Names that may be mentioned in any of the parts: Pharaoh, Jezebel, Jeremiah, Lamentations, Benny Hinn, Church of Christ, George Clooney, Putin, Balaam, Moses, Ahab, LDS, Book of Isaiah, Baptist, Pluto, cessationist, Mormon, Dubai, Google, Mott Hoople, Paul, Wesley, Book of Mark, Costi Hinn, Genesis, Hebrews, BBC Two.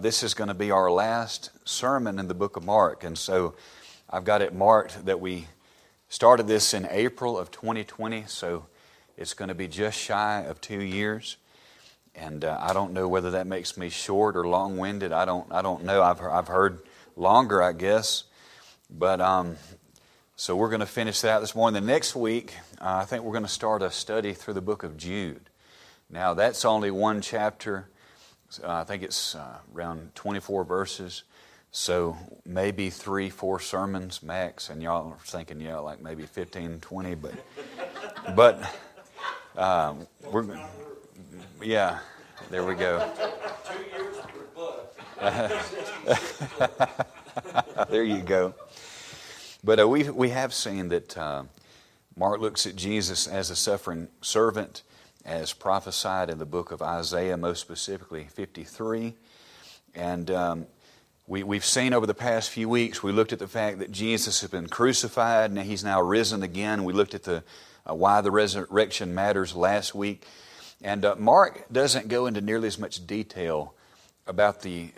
This is going to be our last sermon in the book of Mark. And so I've got it marked that we started this in April of 2020. So it's going to be just shy of 2 years. And I don't know whether that makes me short or long-winded. I don't know. I've heard longer, I guess. But so we're going to finish that this morning. The next week, I think we're going to start a study through the book of Jude. Now, that's only one chapter. I think it's around 24 verses. So maybe 3-4 sermons max. And y'all are thinking, yeah, like maybe 15-20. But, we're going to... Yeah, there we go. 2 years for butt. There you go. But we have seen that Mark looks at Jesus as a suffering servant, as prophesied in the book of Isaiah, most specifically 53. And we've seen over the past few weeks, we looked at the fact that Jesus has been crucified, and he's now risen again. We looked at the why the resurrection matters last week. And Mark doesn't go into nearly as much detail about the,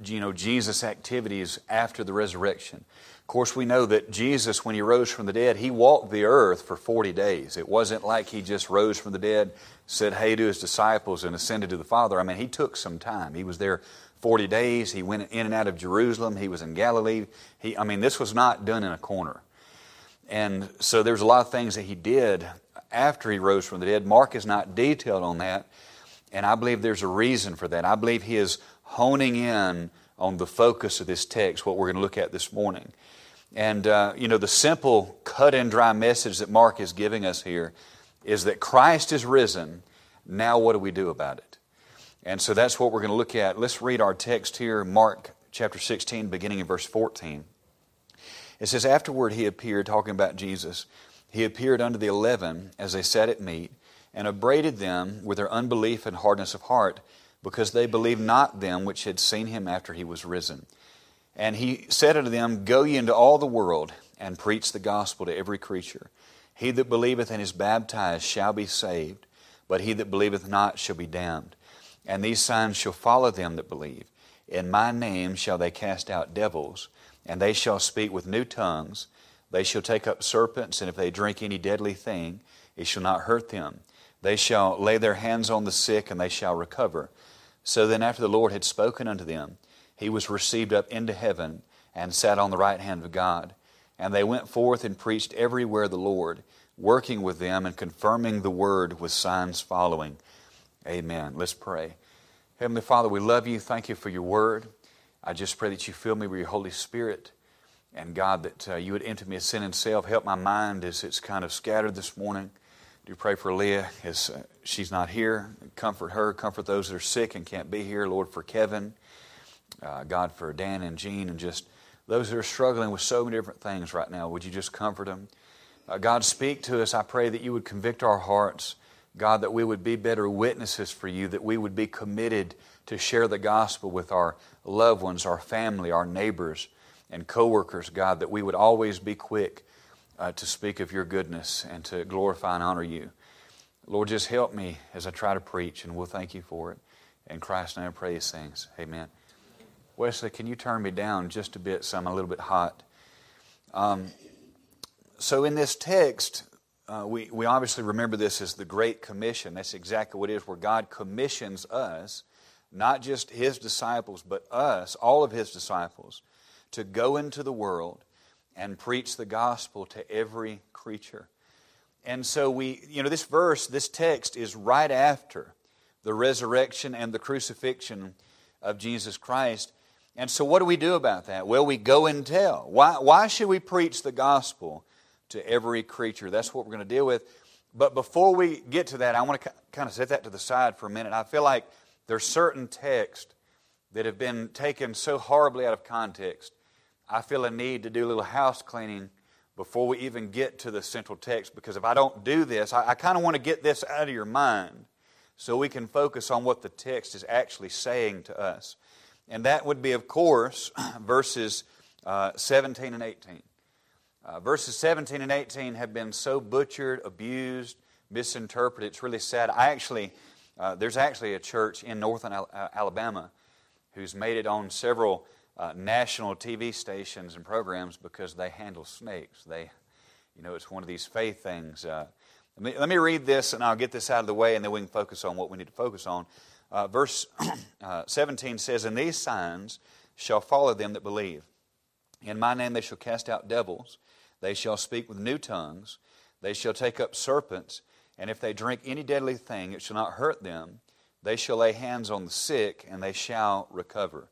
Jesus' activities after the resurrection. Of course, we know that Jesus, when he rose from the dead, he walked the earth for 40 days. It wasn't like he just rose from the dead, said hey to his disciples, and ascended to the Father. I mean, he took some time. He was there 40 days. He went in and out of Jerusalem. He was in Galilee. This was not done in a corner. And so there's a lot of things that he did after he rose from the dead. Mark is not detailed on that, and I believe there's a reason for that. I believe he is honing in on the focus of this text, what we're going to look at this morning. And, the simple cut and dry message that Mark is giving us here is that Christ is risen. Now what do we do about it? And so that's what we're going to look at. Let's read our text here, Mark chapter 16, beginning in verse 14. It says, "Afterward he appeared," talking about Jesus, "he appeared unto the 11 as they sat at meat, and upbraided them with their unbelief and hardness of heart, because they believed not them which had seen him after he was risen. And he said unto them, Go ye into all the world, and preach the gospel to every creature. He that believeth and is baptized shall be saved, but he that believeth not shall be damned. And these signs shall follow them that believe. In my name shall they cast out devils, and they shall speak with new tongues. They shall take up serpents, and if they drink any deadly thing, it shall not hurt them. They shall lay their hands on the sick, and they shall recover. So then after the Lord had spoken unto them, he was received up into heaven, and sat on the right hand of God. And they went forth and preached everywhere the Lord, working with them and confirming the word with signs following." Amen. Let's pray. Heavenly Father, we love you. Thank you for your word. I just pray that you fill me with your Holy Spirit. And God, that you would enter me a sin and self. Help my mind as it's kind of scattered this morning. Do pray for Leah as she's not here. Comfort her. Comfort those that are sick and can't be here. Lord, for Kevin. God, for Dan and Jean and just those that are struggling with so many different things right now. Would you just comfort them? God, speak to us. I pray that you would convict our hearts. God, that we would be better witnesses for you. That we would be committed to share the gospel with our loved ones, our family, our neighbors, and co-workers, God, that we would always be quick to speak of your goodness and to glorify and honor you. Lord, just help me as I try to preach, and we'll thank you for it. In Christ's name I pray these things. Amen. Wesley, can you turn me down just a bit so I'm a little bit hot? So in this text, we obviously remember this as the Great Commission. That's exactly what it is, where God commissions us, not just His disciples, but us, all of His disciples, to go into the world and preach the gospel to every creature. And so this text is right after the resurrection and the crucifixion of Jesus Christ. And so what do we do about that? Well, we go and tell. Why should we preach the gospel to every creature? That's what we're going to deal with. But before we get to that, I want to kind of set that to the side for a minute. I feel like there's certain texts that have been taken so horribly out of context, I feel a need to do a little house cleaning before we even get to the central text, because if I don't do this, I kind of want to get this out of your mind so we can focus on what the text is actually saying to us. And that would be, of course, verses 17 and 18. Verses 17 and 18 have been so butchered, abused, misinterpreted. It's really sad. There's actually a church in northern Alabama who's made it on several national TV stations and programs because they handle snakes. They, you know, it's one of these faith things. Let me read this, and I'll get this out of the way, and then we can focus on what we need to focus on. Verse 17 says, "And these signs shall follow them that believe. In my name they shall cast out devils. They shall speak with new tongues. They shall take up serpents. And if they drink any deadly thing, it shall not hurt them. They shall lay hands on the sick, and they shall recover."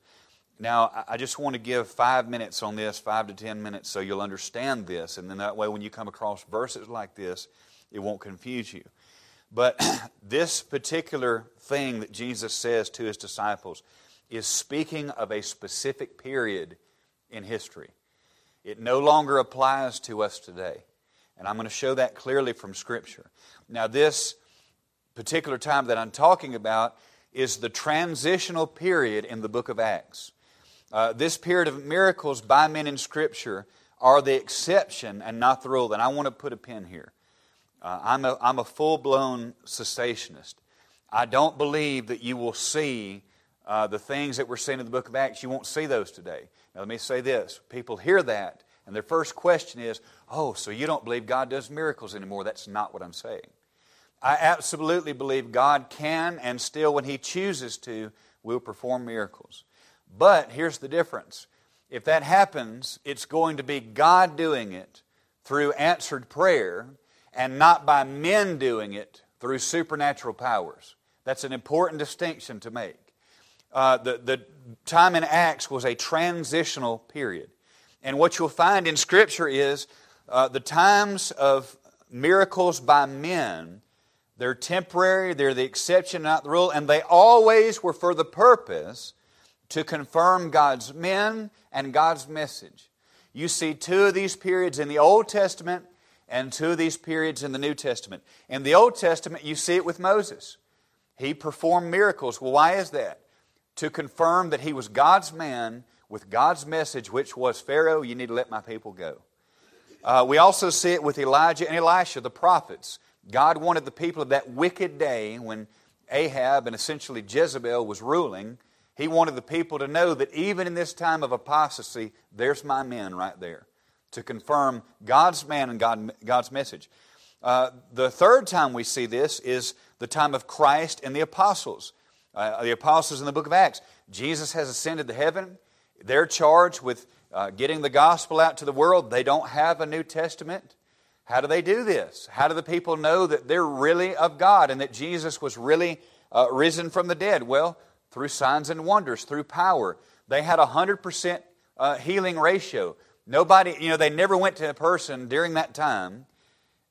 Now, I just want to give 5 minutes on this, 5 to 10 minutes, so you'll understand this. And then that way, when you come across verses like this, it won't confuse you. But this particular thing that Jesus says to His disciples is speaking of a specific period in history. It no longer applies to us today. And I'm going to show that clearly from Scripture. Now, this particular time that I'm talking about is the transitional period in the book of Acts. This period of miracles by men in Scripture are the exception and not the rule. And I want to put a pin here. I'm a full-blown cessationist. I don't believe that you will see the things that we're seeing in the book of Acts. You won't see those today. Now, let me say this. People hear that, and their first question is, "Oh, so you don't believe God does miracles anymore?" That's not what I'm saying. I absolutely believe God can and still, when He chooses to, will perform miracles. But here's the difference. If that happens, it's going to be God doing it through answered prayer, and not by men doing it through supernatural powers. That's an important distinction to make. The time in Acts was a transitional period. And what you'll find in Scripture is the times of miracles by men, they're temporary, they're the exception, not the rule, and they always were for the purpose to confirm God's men and God's message. You see two of these periods in the Old Testament, and two of these periods in the New Testament. In the Old Testament, you see it with Moses. He performed miracles. Well, why is that? To confirm that he was God's man with God's message, which was, "Pharaoh, you need to let my people go." We also see it with Elijah and Elisha, the prophets. God wanted the people of that wicked day when Ahab and essentially Jezebel was ruling. He wanted the people to know that even in this time of apostasy, there's my men right there, to confirm God's man and God's message. The third time we see this is the time of Christ and the apostles in the book of Acts. Jesus has ascended to heaven. They're charged with getting the gospel out to the world. They don't have a New Testament. How do they do this? How do the people know that they're really of God and that Jesus was really risen from the dead? Well, through signs and wonders, through power. They had 100% healing ratio. Nobody, you know, they never went to a person during that time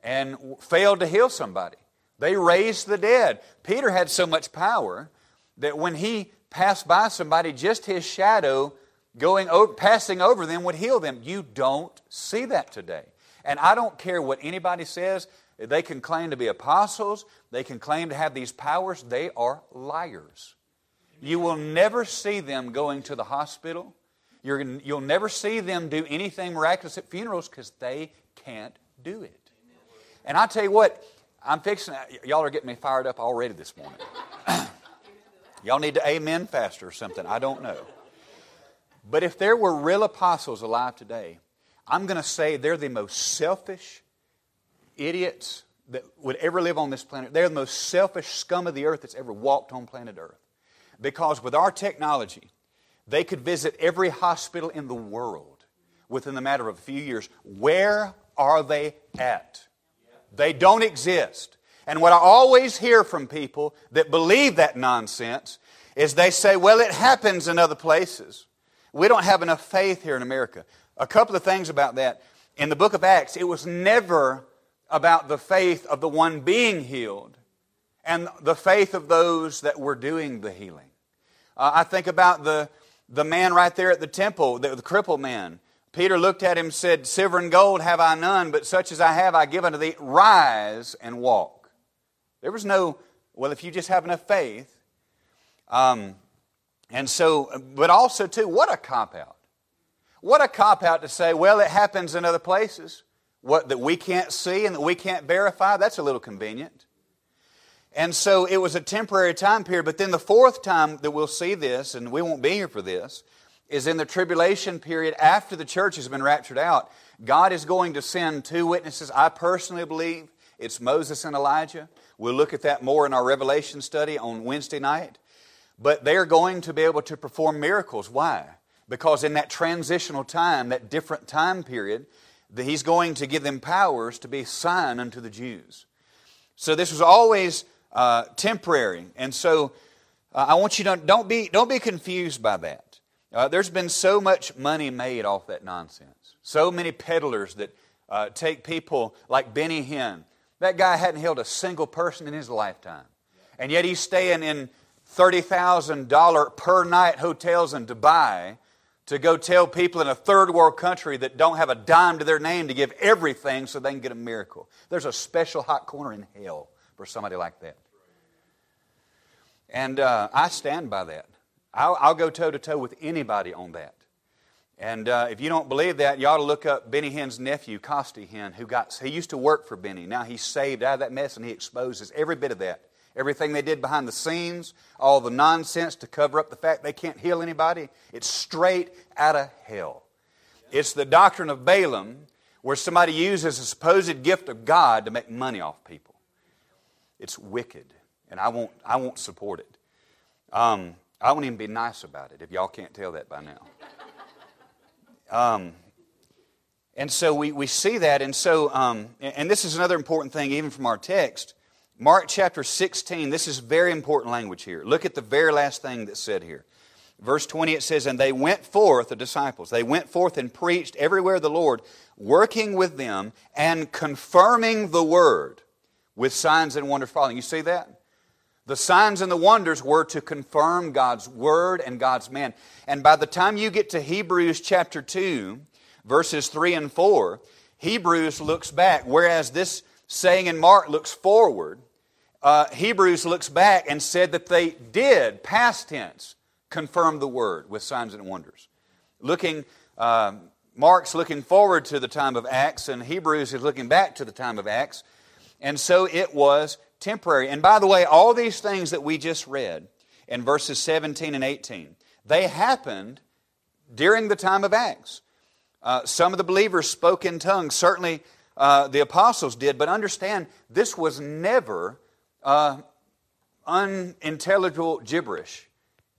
and failed to heal somebody. They raised the dead. Peter had so much power that when he passed by somebody, just his shadow going over, passing over them would heal them. You don't see that today. And I don't care what anybody says. They can claim to be apostles. They can claim to have these powers. They are liars. You will never see them going to the hospital. You'll never see them do anything miraculous at funerals because they can't do it. And I tell you what, y'all are getting me fired up already this morning. Y'all need to amen faster or something. I don't know. But if there were real apostles alive today, I'm going to say they're the most selfish idiots that would ever live on this planet. They're the most selfish scum of the earth that's ever walked on planet Earth. Because with our technology, they could visit every hospital in the world within the matter of a few years. Where are they at? They don't exist. And what I always hear from people that believe that nonsense is they say, "Well, it happens in other places. We don't have enough faith here in America." A couple of things about that. In the book of Acts, it was never about the faith of the one being healed and the faith of those that were doing the healing. I think about the man right there at the temple, the crippled man. Peter looked at him and said, "Silver and gold have I none, but such as I have I give unto thee. Rise and walk." There was no, well, if you just have enough faith. And so, but also too, what a cop-out. What a cop-out to say, "Well, it happens in other places." What that we can't see and that we can't verify, that's a little convenient. And so it was a temporary time period. But then the fourth time that we'll see this, and we won't be here for this, is in the tribulation period after the church has been raptured out. God is going to send two witnesses. I personally believe it's Moses and Elijah. We'll look at that more in our Revelation study on Wednesday night. But they're going to be able to perform miracles. Why? Because in that transitional time, that different time period, he's going to give them powers to be a sign unto the Jews. So this was always temporary. And so I want you to don't be confused by that. There's been so much money made off that nonsense. So many peddlers that take people like Benny Hinn. That guy hadn't healed a single person in his lifetime. And yet he's staying in $30,000 per night hotels in Dubai to go tell people in a third world country that don't have a dime to their name to give everything so they can get a miracle. There's a special hot corner in hell for somebody like that. And I stand by that. I'll go toe-to-toe with anybody on that. And if you don't believe that, you ought to look up Benny Hinn's nephew, Costi Hinn, he used to work for Benny. Now he's saved out of that mess, and he exposes every bit of that. Everything they did behind the scenes, all the nonsense to cover up the fact they can't heal anybody, it's straight out of hell. It's the doctrine of Balaam where somebody uses a supposed gift of God to make money off people. It's wicked, and I won't support it. I won't even be nice about it if y'all can't tell that by now. And so we see that, and so and this is another important thing even from our text. Mark chapter 16, this is very important language here. Look at the very last thing that's said here. Verse 20, it says, and they went forth, the disciples, they went forth and preached everywhere the Lord, working with them and confirming the word with signs and wonders following. You see that? The signs and the wonders were to confirm God's word and God's man. And by the time you get to Hebrews chapter 2, verses 3 and 4, Hebrews looks back, whereas this saying in Mark looks forward. Hebrews looks back and said that they did, past tense, confirm the word with signs and wonders. Mark's looking forward to the time of Acts, and Hebrews is looking back to the time of Acts. And so it was temporary. And by the way, all these things that we just read in verses 17 and 18, they happened during the time of Acts. Some of the believers spoke in tongues, certainly the apostles did, but understand this was never unintelligible gibberish.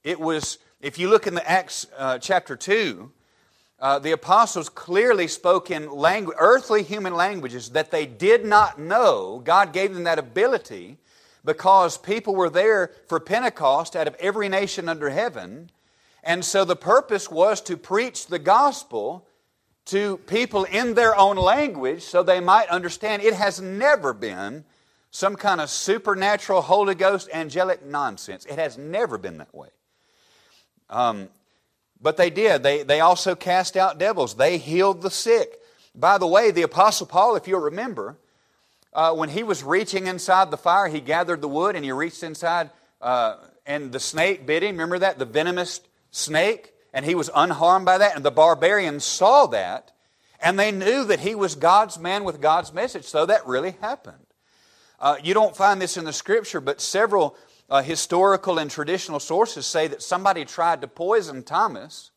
It was, if you look in the Acts chapter 2, the apostles clearly spoke in language, earthly human languages that they did not know. God gave them that ability because people were there for Pentecost out of every nation under heaven. And so the purpose was to preach the gospel to people in their own language so they might understand. It has never been some kind of supernatural Holy Ghost angelic nonsense. It has never been that way. But they did. They also cast out devils. They healed the sick. By the way, the Apostle Paul, if you'll remember, when he was reaching inside the fire, he gathered the wood and he reached inside and the snake bit him. Remember that? The venomous snake. And he was unharmed by that. And the barbarians saw that. And they knew that he was God's man with God's message. So that really happened. You don't find this in the Scripture, but several historical and traditional sources say that somebody tried to poison Thomas.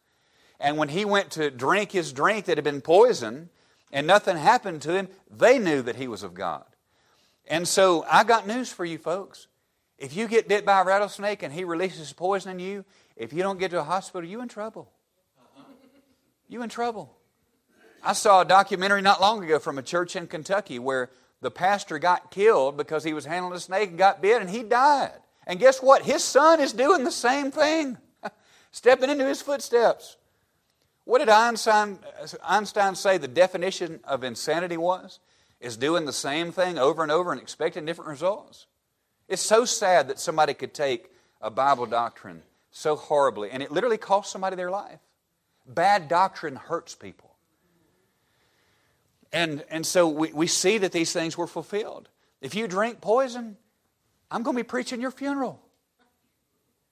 And when he went to drink his drink that had been poisoned and nothing happened to him, they knew that he was of God. And so I got news for you folks. If you get bit by a rattlesnake and he releases poison in you, if you don't get to a hospital, you in trouble. You in trouble. I saw a documentary not long ago from a church in Kentucky where the pastor got killed because he was handling a snake and got bit and he died. And guess what? His son is doing the same thing, stepping into his footsteps. What did Einstein say the definition of insanity was? Is doing the same thing over and over and expecting different results. It's so sad that somebody could take a Bible doctrine so horribly, and it literally cost somebody their life. Bad doctrine hurts people. And so we see that these things were fulfilled. If you drink poison, I'm going to be preaching your funeral.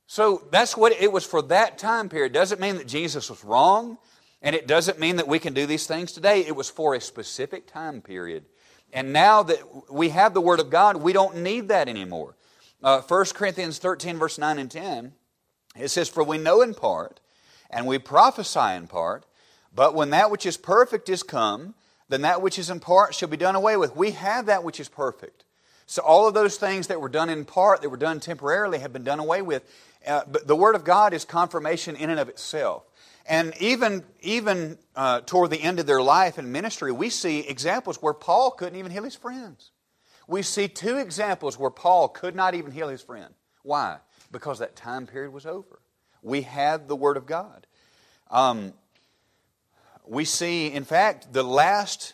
So that's what it was for that time period. It doesn't mean that Jesus was wrong, and it doesn't mean that we can do these things today. It was for a specific time period. And now that we have the Word of God, we don't need that anymore. 1 Corinthians 13, verse 9 and 10, it says, "For we know in part, and we prophesy in part, but when that which is perfect is come, then that which is in part shall be done away with." We have that which is perfect. So all of those things that were done in part, that were done temporarily, have been done away with. But the Word of God is confirmation in and of itself. And even toward the end of their life and ministry, we see examples where Paul couldn't even heal his friends. We see two examples where Paul could not even heal his friend. Why? Because that time period was over. We had the Word of God. We see, in fact, the last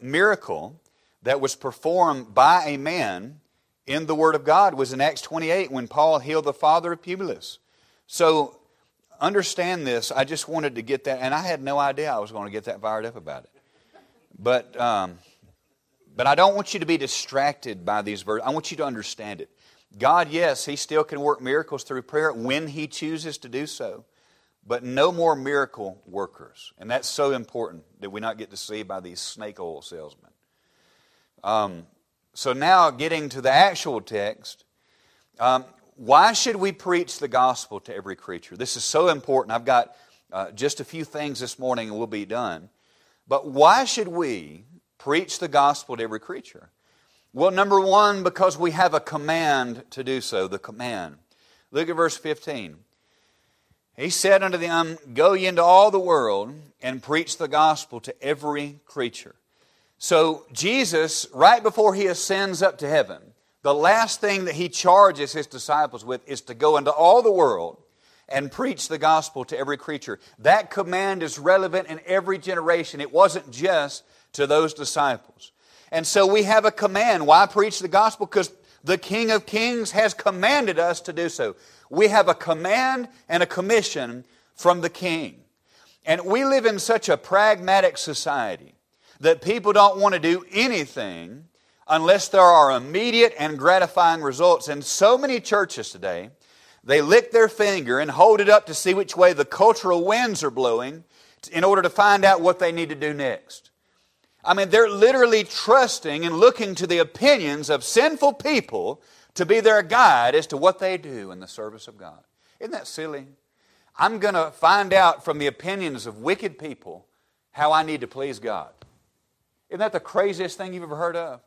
miracle that was performed by a man in the Word of God was in Acts 28 when Paul healed the father of Publius. So understand this. I just wanted to get that, and I had no idea I was going to get that fired up about it. But I don't want you to be distracted by these verses. I want you to understand it. God, yes, He still can work miracles through prayer when He chooses to do so, but no more miracle workers. And that's so important that we not get deceived by these snake oil salesmen. So now getting to the actual text, why should we preach the gospel to every creature? This is so important. I've got just a few things this morning and we'll be done. But why should we preach the gospel to every creature? Well, number one, because we have a command to do so, the command. Look at verse 15. He said unto them, "Go ye into all the world and preach the gospel to every creature." So Jesus, right before He ascends up to heaven, the last thing that He charges His disciples with is to go into all the world and preach the gospel to every creature. That command is relevant in every generation. It wasn't just to those disciples. And so we have a command. Why preach the gospel? Because the King of Kings has commanded us to do so. We have a command and a commission from the King. And we live in such a pragmatic society that people don't want to do anything unless there are immediate and gratifying results. And so many churches today, they lick their finger and hold it up to see which way the cultural winds are blowing in order to find out what they need to do next. I mean, they're literally trusting and looking to the opinions of sinful people to be their guide as to what they do in the service of God. Isn't that silly? I'm going to find out from the opinions of wicked people how I need to please God. Isn't that the craziest thing you've ever heard of?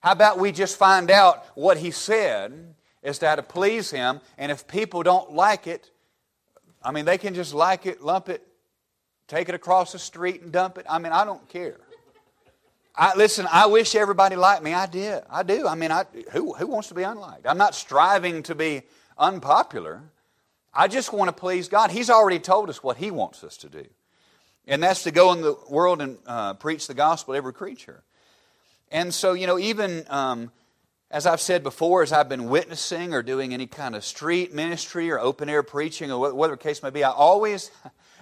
How about we just find out what He said as to how to please Him, and if people don't like it, I mean, they can just like it, lump it, take it across the street and dump it. I mean, I don't care. Listen, I wish everybody liked me. I did. I do. I mean, who wants to be unliked? I'm not striving to be unpopular. I just want to please God. He's already told us what He wants us to do. And that's to go in the world and preach the gospel to every creature. And so, you know, even as I've said before, as I've been witnessing or doing any kind of street ministry or open air preaching or whatever the case may be, I always,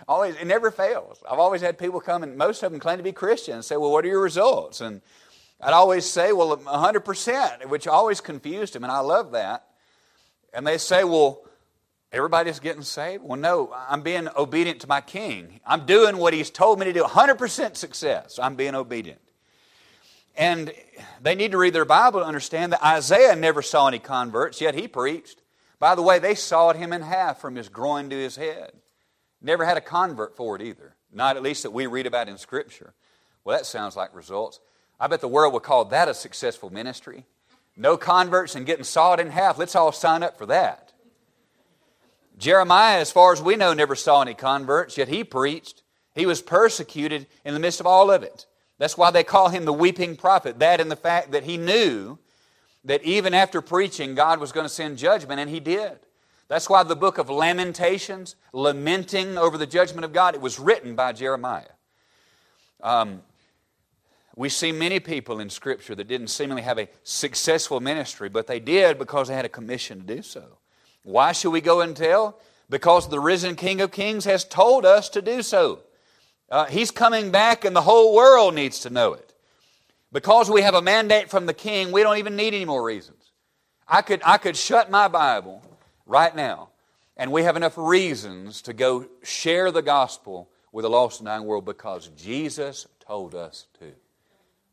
it never fails. I've always had people come, and most of them claim to be Christian, and say, "Well, what are your results?" And I'd always say, "Well, 100%, which always confused them, and I love that. And they say, "Well, everybody's getting saved." Well, no, I'm being obedient to my King. I'm doing what He's told me to do, 100% success. I'm being obedient. And they need to read their Bible to understand that Isaiah never saw any converts, yet he preached. By the way, they sawed him in half from his groin to his head. Never had a convert for it either. Not at least that we read about in Scripture. Well, that sounds like results. I bet the world would call that a successful ministry. No converts and getting sawed in half. Let's all sign up for that. Jeremiah, as far as we know, never saw any converts, yet he preached. He was persecuted in the midst of all of it. That's why they call him the weeping prophet. That and the fact that he knew that even after preaching, God was going to send judgment, and He did. That's why the book of Lamentations, lamenting over the judgment of God, it was written by Jeremiah. We see many people in Scripture that didn't seemingly have a successful ministry, but they did because they had a commission to do so. Why should we go and tell? Because the risen King of Kings has told us to do so. He's coming back and the whole world needs to know it. Because we have a mandate from the King, we don't even need any more reasons. I could shut my Bible right now, and we have enough reasons to go share the gospel with a lost and dying world because Jesus told us to.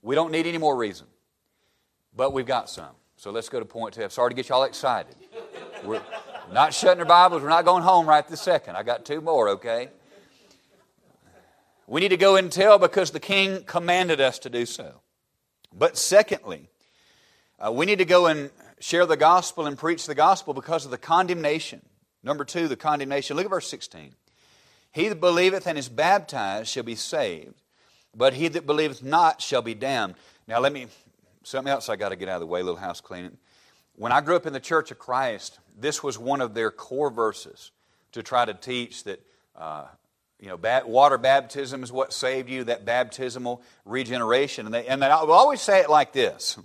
We don't need any more reason, but we've got some. So let's go to point 2. I'm sorry to get y'all excited. We're not shutting our Bibles. We're not going home right this second. I got 2 more, okay? We need to go and tell because the king commanded us to do so. But secondly, we need to go and share the gospel and preach the gospel because of the condemnation. Number 2, the condemnation. Look at verse 16. He that believeth and is baptized shall be saved, but he that believeth not shall be damned. Now something else I got to get out of the way, a little house cleaning. When I grew up in the Church of Christ, this was one of their core verses to try to teach that water baptism is what saved you, that baptismal regeneration. And they always say it like this.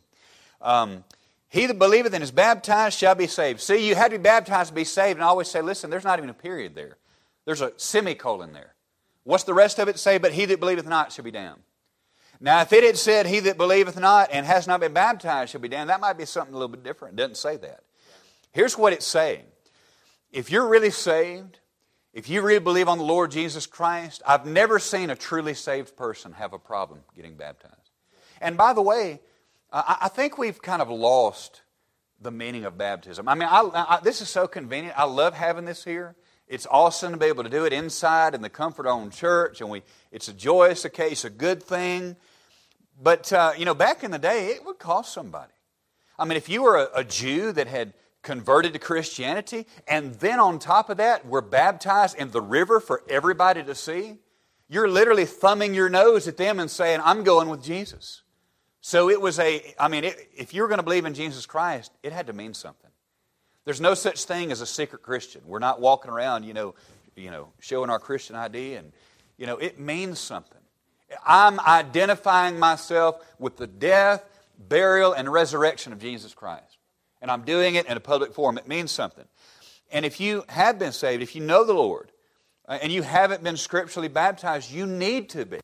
He that believeth and is baptized shall be saved. See, you had to be baptized to be saved. And I always say, listen, there's not even a period there. There's a semicolon there. What's the rest of it say? But he that believeth not shall be damned. Now, if it had said, he that believeth not and has not been baptized shall be damned, that might be something a little bit different. It doesn't say that. Here's what it's saying. If you're really saved, if you really believe on the Lord Jesus Christ, I've never seen a truly saved person have a problem getting baptized. And by the way, I think we've kind of lost the meaning of baptism. I mean, this is so convenient. I love having this here. It's awesome to be able to do it inside in the comfort of our own church, and it's a joyous occasion, it's a good thing. But, back in the day, it would cost somebody. I mean, if you were a Jew that had converted to Christianity, and then on top of that were baptized in the river for everybody to see, you're literally thumbing your nose at them and saying, I'm going with Jesus. So it was if you were going to believe in Jesus Christ, it had to mean something. There's no such thing as a secret Christian. We're not walking around, showing our Christian ID, and, it means something. I'm identifying myself with the death, burial, and resurrection of Jesus Christ. And I'm doing it in a public forum. It means something. And if you have been saved, if you know the Lord, and you haven't been scripturally baptized, you need to be,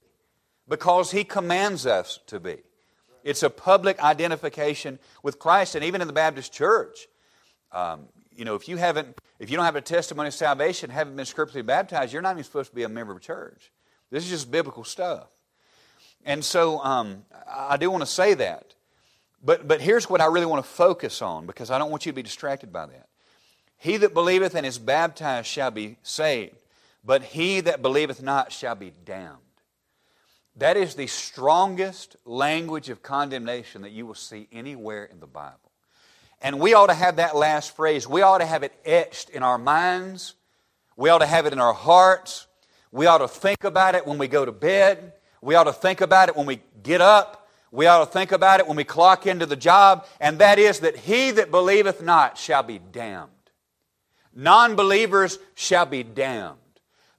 because He commands us to be. It's a public identification with Christ. And even in the Baptist church, if you don't have a testimony of salvation, haven't been scripturally baptized, you're not even supposed to be a member of a church. This is just biblical stuff. And so I do want to say that. But here's what I really want to focus on, because I don't want you to be distracted by that. He that believeth and is baptized shall be saved, but he that believeth not shall be damned. That is the strongest language of condemnation that you will see anywhere in the Bible. And we ought to have that last phrase. We ought to have it etched in our minds. We ought to have it in our hearts. We ought to think about it when we go to bed. We ought to think about it when we get up. We ought to think about it when we clock into the job. And that is that he that believeth not shall be damned. Non-believers shall be damned.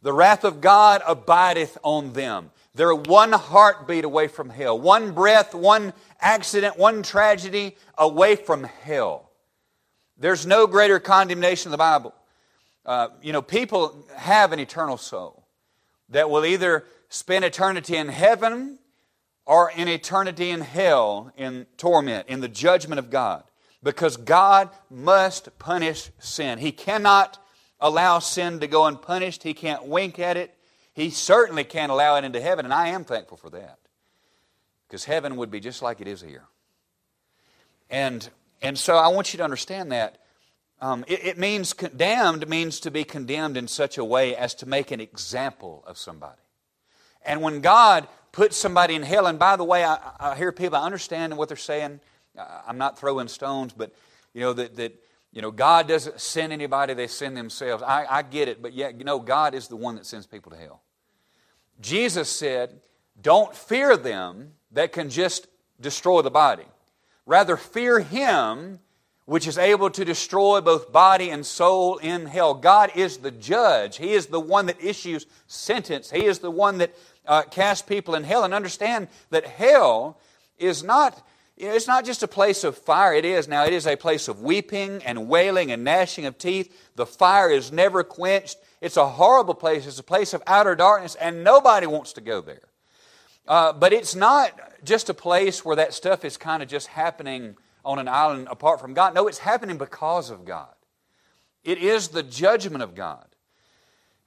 The wrath of God abideth on them. They're one heartbeat away from hell. One breath, one accident, one tragedy away from hell. There's no greater condemnation in the Bible. People have an eternal soul that will either spend eternity in heaven or in eternity in hell, in torment, in the judgment of God. Because God must punish sin. He cannot allow sin to go unpunished. He can't wink at it. He certainly can't allow it into heaven, and I am thankful for that. Because heaven would be just like it is here. And so I want you to understand that. It means, damned means to be condemned in such a way as to make an example of somebody. And when God puts somebody in hell, and by the way, I hear people, I understand what they're saying. I'm not throwing stones, but God doesn't send anybody, they send themselves. I get it, but yet, God is the one that sends people to hell. Jesus said, don't fear them that can just destroy the body. Rather, fear Him which is able to destroy both body and soul in hell. God is the judge. He is the one that issues sentence. He is the one that casts people in hell. And understand that hell is not, it's not just a place of fire. It is a place of weeping and wailing and gnashing of teeth. The fire is never quenched. It's a horrible place. It's a place of outer darkness, and nobody wants to go there. But it's not just a place where that stuff is kind of just happening on an island apart from God. No, it's happening because of God. It is the judgment of God.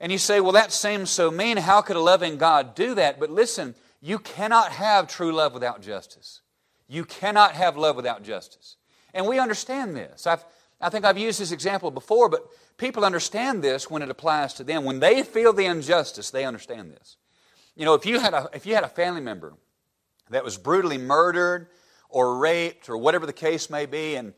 And you say, well, that seems so mean. How could a loving God do that? But listen, you cannot have true love without justice. You cannot have love without justice. And we understand this. I think I've used this example before, but people understand this when it applies to them. When they feel the injustice, they understand this. You know, if you had a family member that was brutally murdered or raped or whatever the case may be, and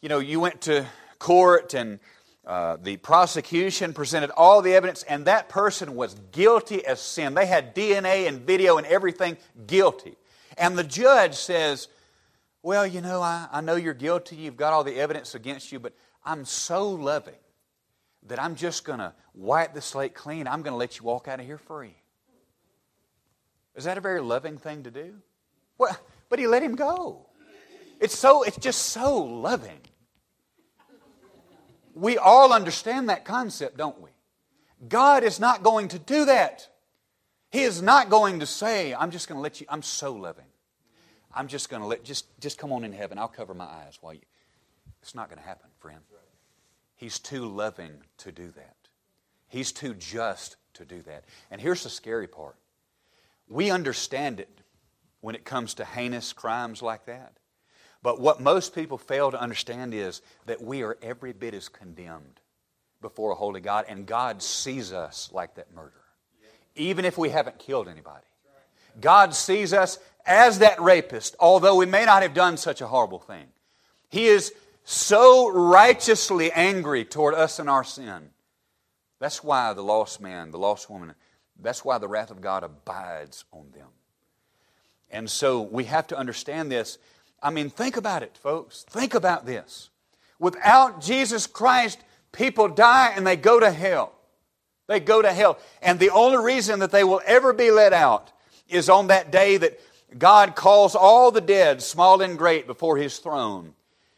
you know, you went to court and the prosecution presented all the evidence, and that person was guilty as sin. They had DNA and video and everything, guilty. And the judge says, well, you know, I know you're guilty. You've got all the evidence against you, but I'm so loving that I'm just going to wipe the slate clean. I'm going to let you walk out of here free. Is that a very loving thing to do? Well, but he let him go. It's just so loving. We all understand that concept, don't we? God is not going to do that. He is not going to say, I'm just going to let you, I'm so loving. I'm just going to let, just come on in heaven. I'll cover my eyes while you. It's not going to happen, friend. He's too loving to do that. He's too just to do that. And here's the scary part. We understand it when it comes to heinous crimes like that. But what most people fail to understand is that we are every bit as condemned before a holy God, and God sees us like that murderer, even if we haven't killed anybody. God sees us as that rapist, although we may not have done such a horrible thing. He is so righteously angry toward us and our sin. That's why the lost man, the lost woman, that's why the wrath of God abides on them. And so we have to understand this. I mean, think about it, folks. Think about this. Without Jesus Christ, people die and they go to hell. They go to hell. And the only reason that they will ever be let out is on that day that God calls all the dead, small and great, before His throne.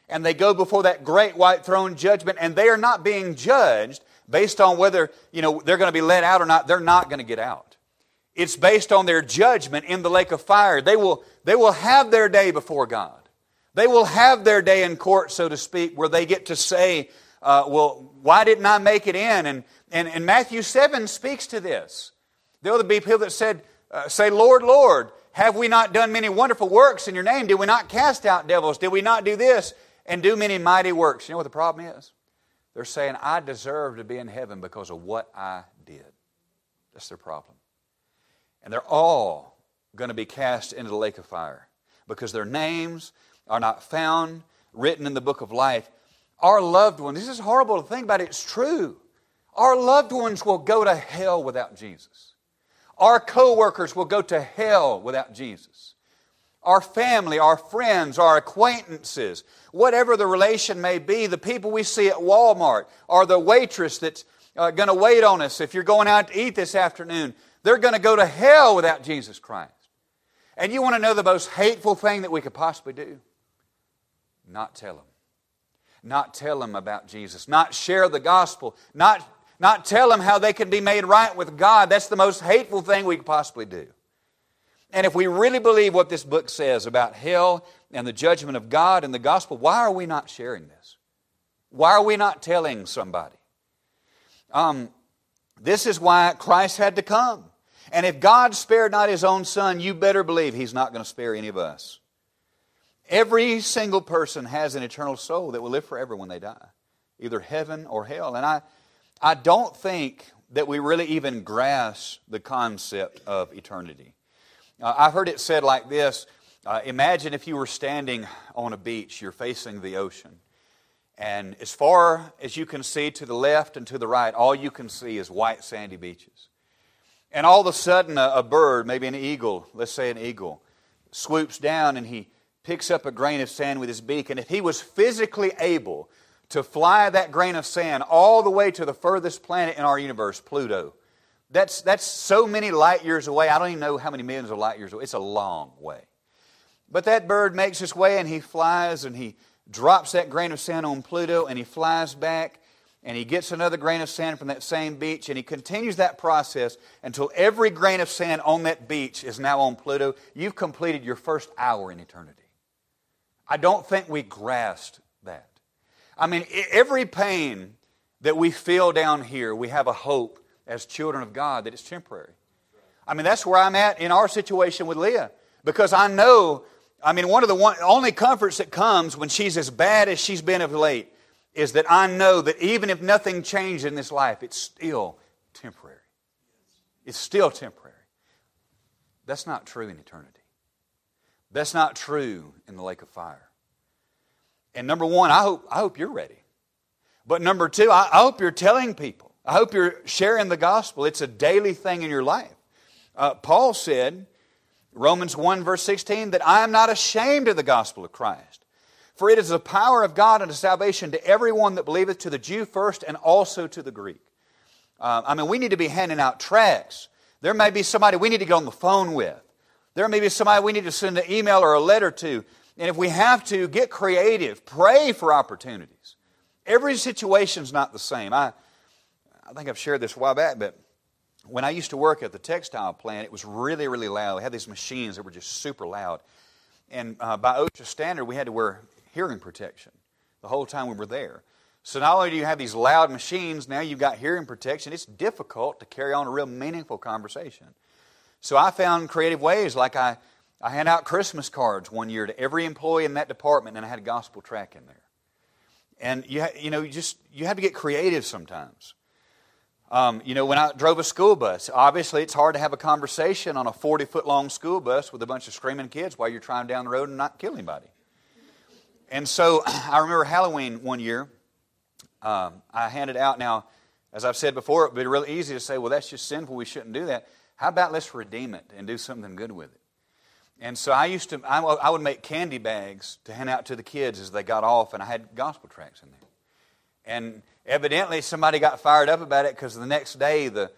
And they go before that great white throne judgment, and they are not being judged based on whether, you know, they're going to be let out or not. They're not going to get out. It's based on their judgment in the lake of fire. They will have their day before God. They will have their day in court, so to speak, where they get to say, well, why didn't I make it in? And Matthew 7 speaks to this. There will be people that said, say, Lord, Lord, have we not done many wonderful works in your name? Did we not cast out devils? Did we not do this and do many mighty works? You know what the problem is? They're saying, I deserve to be in heaven because of what I did. That's their problem. And they're all going to be cast into the lake of fire because their names are not found written in the book of life. Our loved ones, this is horrible to think about, it's true. Our loved ones will go to hell without Jesus. Our co-workers will go to hell without Jesus. Our family, our friends, our acquaintances, whatever the relation may be, the people we see at Walmart or the waitress that's going to wait on us if you're going out to eat this afternoon, they're going to go to hell without Jesus Christ. And you want to know the most hateful thing that we could possibly do? Not tell them. Not tell them about Jesus. Not share the gospel. Not tell them how they can be made right with God. That's the most hateful thing we could possibly do. And if we really believe what this book says about hell and the judgment of God and the gospel, why are we not sharing this? Why are we not telling somebody? This is why Christ had to come. And if God spared not His own Son, you better believe He's not going to spare any of us. Every single person has an eternal soul that will live forever when they die, either heaven or hell. And I don't think that we really even grasp the concept of eternity. I've heard it said like this. Imagine if you were standing on a beach, you're facing the ocean, and as far as you can see to the left and to the right, all you can see is white sandy beaches. And all of a sudden a bird, maybe an eagle, let's say an eagle, swoops down and he picks up a grain of sand with his beak, and if he was physically able to fly that grain of sand all the way to the furthest planet in our universe, Pluto. That's so many light years away. I don't even know how many millions of light years away. It's a long way. But that bird makes his way and he flies and he drops that grain of sand on Pluto and he flies back and he gets another grain of sand from that same beach and he continues that process until every grain of sand on that beach is now on Pluto. You've completed your first hour in eternity. I don't think we grasped that. I mean, every pain that we feel down here, we have a hope as children of God that it's temporary. I mean, that's where I'm at in our situation with Leah, because I know I mean, only comforts that comes when she's as bad as she's been of late is that I know that even if nothing changed in this life, it's still temporary. It's still temporary. That's not true in eternity. That's not true in the lake of fire. And number one, I hope you're ready. But number two, I hope you're telling people. I hope you're sharing the gospel. It's a daily thing in your life. Paul said, Romans 1 verse 16, that I am not ashamed of the gospel of Christ. For it is the power of God unto salvation to everyone that believeth, to the Jew first and also to the Greek. I mean, we need to be handing out tracts. There may be somebody we need to get on the phone with. There may be somebody we need to send an email or a letter to. And if we have to, get creative. Pray for opportunities. Every situation's not the same. I think I've shared this a while back, but when I used to work at the textile plant, it was really, really loud. We had these machines that were just super loud. And by OSHA standard, we had to wear hearing protection the whole time we were there. So not only do you have these loud machines, now you've got hearing protection. It's difficult to carry on a real meaningful conversation. So I found creative ways, like I hand out Christmas cards one year to every employee in that department, and I had a gospel track in there. And you have to get creative sometimes. When I drove a school bus, obviously it's hard to have a conversation on a 40-foot-long school bus with a bunch of screaming kids while you're trying down the road and not kill anybody. And so I remember Halloween one year, I handed out, now, as I've said before, it would be really easy to say, well, that's just sinful, we shouldn't do that. How about let's redeem it and do something good with it? And so I would make candy bags to hand out to the kids as they got off, and I had gospel tracts in there. And evidently somebody got fired up about it, because the next day the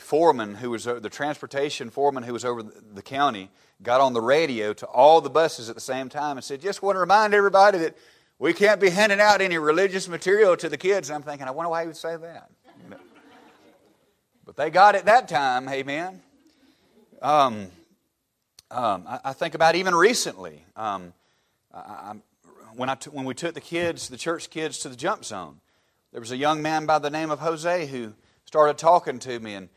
foreman who was the transportation foreman who was over the county got on the radio to all the buses at the same time and said, "Just want to remind everybody that we can't be handing out any religious material to the kids." And I'm thinking, I wonder why he would say that. But they got it that time, amen. I think about even recently, when we took the church kids to the jump zone, there was a young man by the name of Jose who started talking to me, and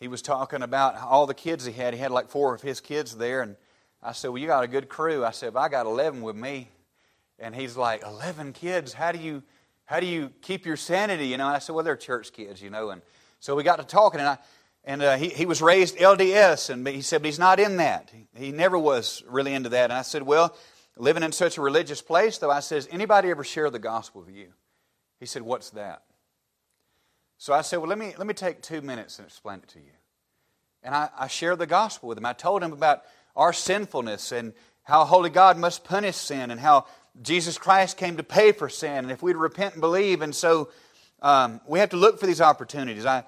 he was talking about all the kids he had. He had like 4 of his kids there, and I said, "Well, you got a good crew." I said, "Well, I got 11 with me." And he's like, 11 kids? How do you keep your sanity?" You know, and I said, "Well, they're church kids, you know." And so we got to talking, and he was raised LDS, and he said, but he's not in that. He never was really into that. And I said, "Well, living in such a religious place, though," I says, "anybody ever share the gospel with you?" He said, "What's that?" So I said, "Well, let me take 2 minutes and explain it to you." And I shared the gospel with him. I told him about our sinfulness and how holy God must punish sin, and how Jesus Christ came to pay for sin, and if we'd repent and believe. And so we have to look for these opportunities. I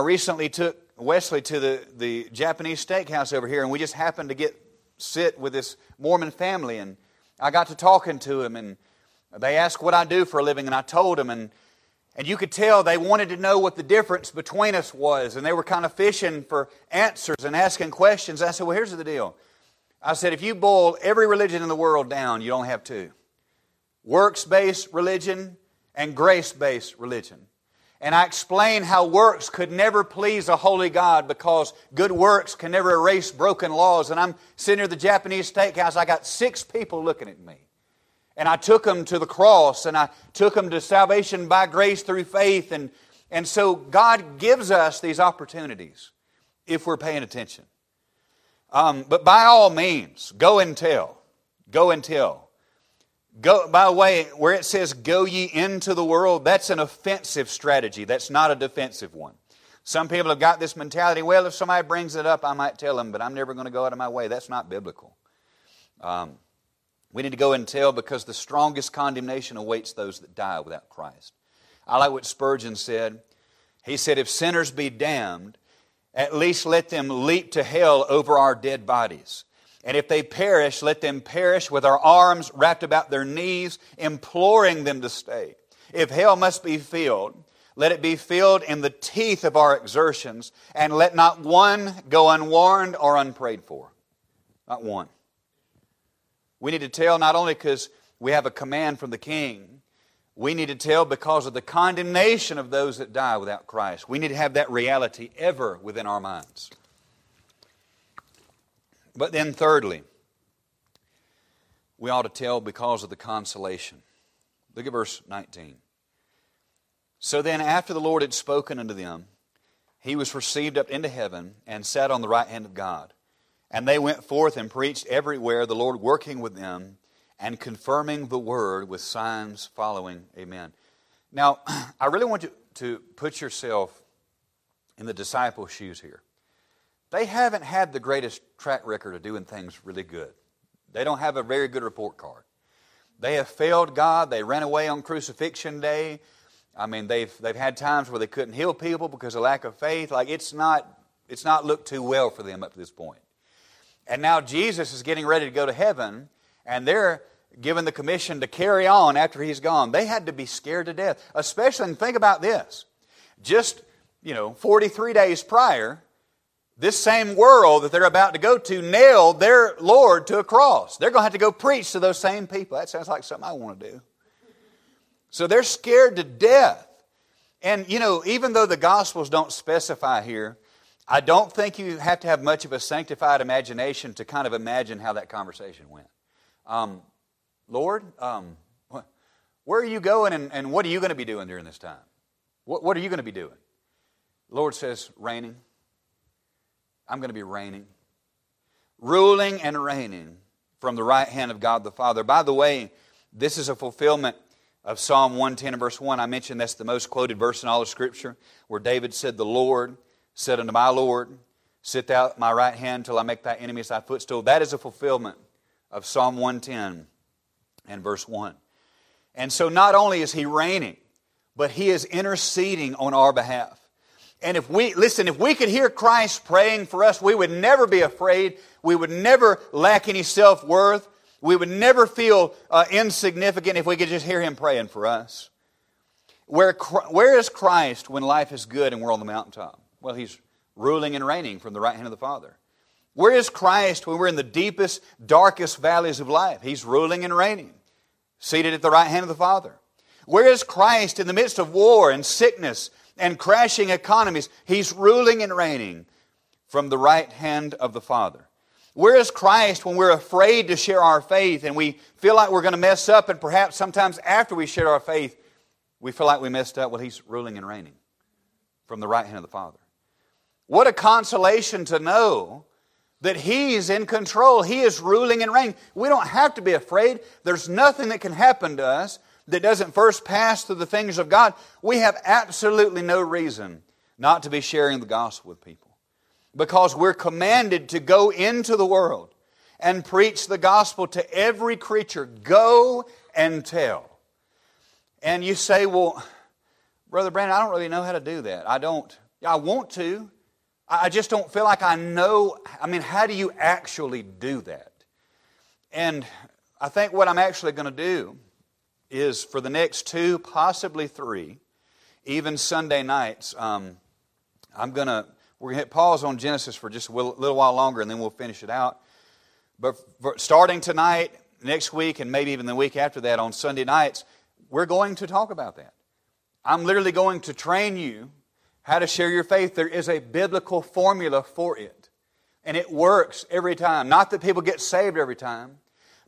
recently took Wesley to the Japanese steakhouse over here, and we just happened to sit with this Mormon family, and I got to talking to him, and they asked what I do for a living, and I told them, and you could tell they wanted to know what the difference between us was, and they were kind of fishing for answers and asking questions. I said, "Well, here's the deal." I said, "If you boil every religion in the world down, you only have 2. Works-based religion and grace-based religion." And I explained how works could never please a holy God, because good works can never erase broken laws. And I'm sitting here at the Japanese steakhouse. I got 6 people looking at me. And I took them to the cross, and I took them to salvation by grace through faith. And so God gives us these opportunities if we're paying attention. But by all means, go and tell. Go and tell. Go, by the way, where it says, "Go ye into the world," that's an offensive strategy. That's not a defensive one. Some people have got this mentality, well, if somebody brings it up, I might tell them, but I'm never going to go out of my way. That's not biblical. We need to go and tell, because the strongest condemnation awaits those that die without Christ. I like what Spurgeon said. He said, "If sinners be damned, at least let them leap to hell over our dead bodies. And if they perish, let them perish with our arms wrapped about their knees, imploring them to stay. If hell must be filled, let it be filled in the teeth of our exertions, and let not one go unwarned or unprayed for." Not one. We need to tell not only because we have a command from the king, we need to tell because of the condemnation of those that die without Christ. We need to have that reality ever within our minds. But then thirdly, we ought to tell because of the consolation. Look at verse 19. So then, after the Lord had spoken unto them, he was received up into heaven and sat on the right hand of God. And they went forth and preached everywhere, the Lord working with them and confirming the word with signs following. Amen. Now, I really want you to put yourself in the disciples' shoes here. They haven't had the greatest track record of doing things really good. They don't have a very good report card. They have failed God. They ran away on crucifixion day. I mean, they've had times where they couldn't heal people because of lack of faith. Like, it's not looked too well for them up to this point. And now Jesus is getting ready to go to heaven, and they're given the commission to carry on after he's gone. They had to be scared to death. Especially, and think about this, just, 43 days prior, this same world that they're about to go to nailed their Lord to a cross. They're going to have to go preach to those same people. That sounds like something I want to do. So they're scared to death. And, even though the Gospels don't specify here, I don't think you have to have much of a sanctified imagination to kind of imagine how that conversation went. Lord, where are you going and what are you going to be doing during this time? What are you going to be doing? Lord says, reigning. I'm going to be reigning. Ruling and reigning from the right hand of God the Father. By the way, this is a fulfillment of Psalm 110 and verse 1. I mentioned that's the most quoted verse in all of Scripture, where David said, the Lord said unto my Lord, sit thou at my right hand till I make thy enemies thy footstool. That is a fulfillment of Psalm 110 and verse 1. And so not only is he reigning, but he is interceding on our behalf. And if we could hear Christ praying for us, we would never be afraid. We would never lack any self-worth. We would never feel insignificant if we could just hear him praying for us. Where is Christ when life is good and we're on the mountaintop? Well, he's ruling and reigning from the right hand of the Father. Where is Christ when we're in the deepest, darkest valleys of life? He's ruling and reigning, seated at the right hand of the Father. Where is Christ in the midst of war and sickness and crashing economies? He's ruling and reigning from the right hand of the Father. Where is Christ when we're afraid to share our faith and we feel like we're going to mess up, and perhaps sometimes after we share our faith, we feel like we messed up? Well, he's ruling and reigning from the right hand of the Father. What a consolation to know that he's in control. He is ruling and reigning. We don't have to be afraid. There's nothing that can happen to us that doesn't first pass through the fingers of God. We have absolutely no reason not to be sharing the gospel with people, because we're commanded to go into the world and preach the gospel to every creature. Go and tell. And you say, well, Brother Brandon, I don't really know how to do that. I want to. I just don't feel like I know. I mean, how do you actually do that? And I think what I'm actually going to do is, for the next 2, possibly 3, even Sunday nights, we're going to hit pause on Genesis for just a little while longer, and then we'll finish it out. But starting tonight, next week, and maybe even the week after that on Sunday nights, we're going to talk about that. I'm literally going to train you how to share your faith. There is a biblical formula for it, and it works every time. Not that people get saved every time,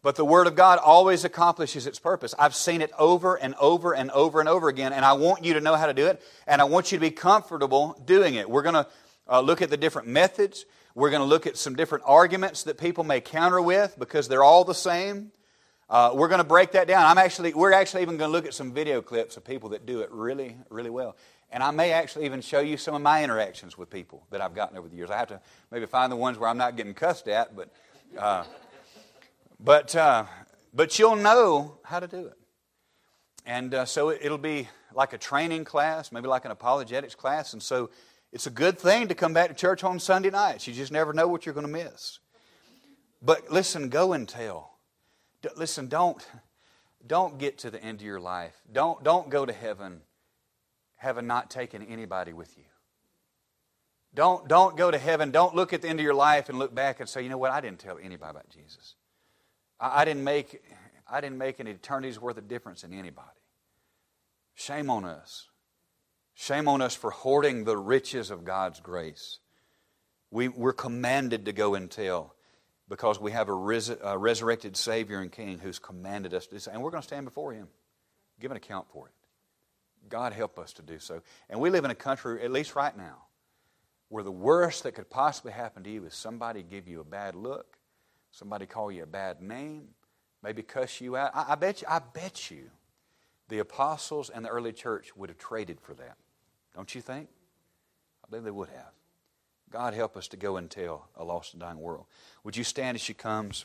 but the Word of God always accomplishes its purpose. I've seen it over and over and over and over again, and I want you to know how to do it, and I want you to be comfortable doing it. We're going to look at the different methods. We're going to look at some different arguments that people may counter with, because they're all the same. We're going to break that down. We're actually even going to look at some video clips of people that do it really, really well. And I may actually even show you some of my interactions with people that I've gotten over the years. I have to maybe find the ones where I'm not getting cussed at, but you'll know how to do it. And so it'll be like a training class, maybe like an apologetics class. And so it's a good thing to come back to church on Sunday nights. You just never know what you're going to miss. But listen, go and tell. Listen, don't get to the end of your life. Don't go to heaven having not taken anybody with you. Don't go to heaven. Don't look at the end of your life and look back and say, you know what? I didn't tell anybody about Jesus. I didn't make an eternity's worth of difference in anybody. Shame on us. Shame on us for hoarding the riches of God's grace. We're commanded to go and tell. because we have a resurrected Savior and King who's commanded us to do so. And we're going to stand before Him, give an account for it. God help us to do so. And we live in a country, at least right now, where the worst that could possibly happen to you is somebody give you a bad look, somebody call you a bad name, maybe cuss you out. I bet you the apostles and the early church would have traded for that. Don't you think? I believe they would have. God help us to go and tell a lost and dying world. Would you stand as she comes?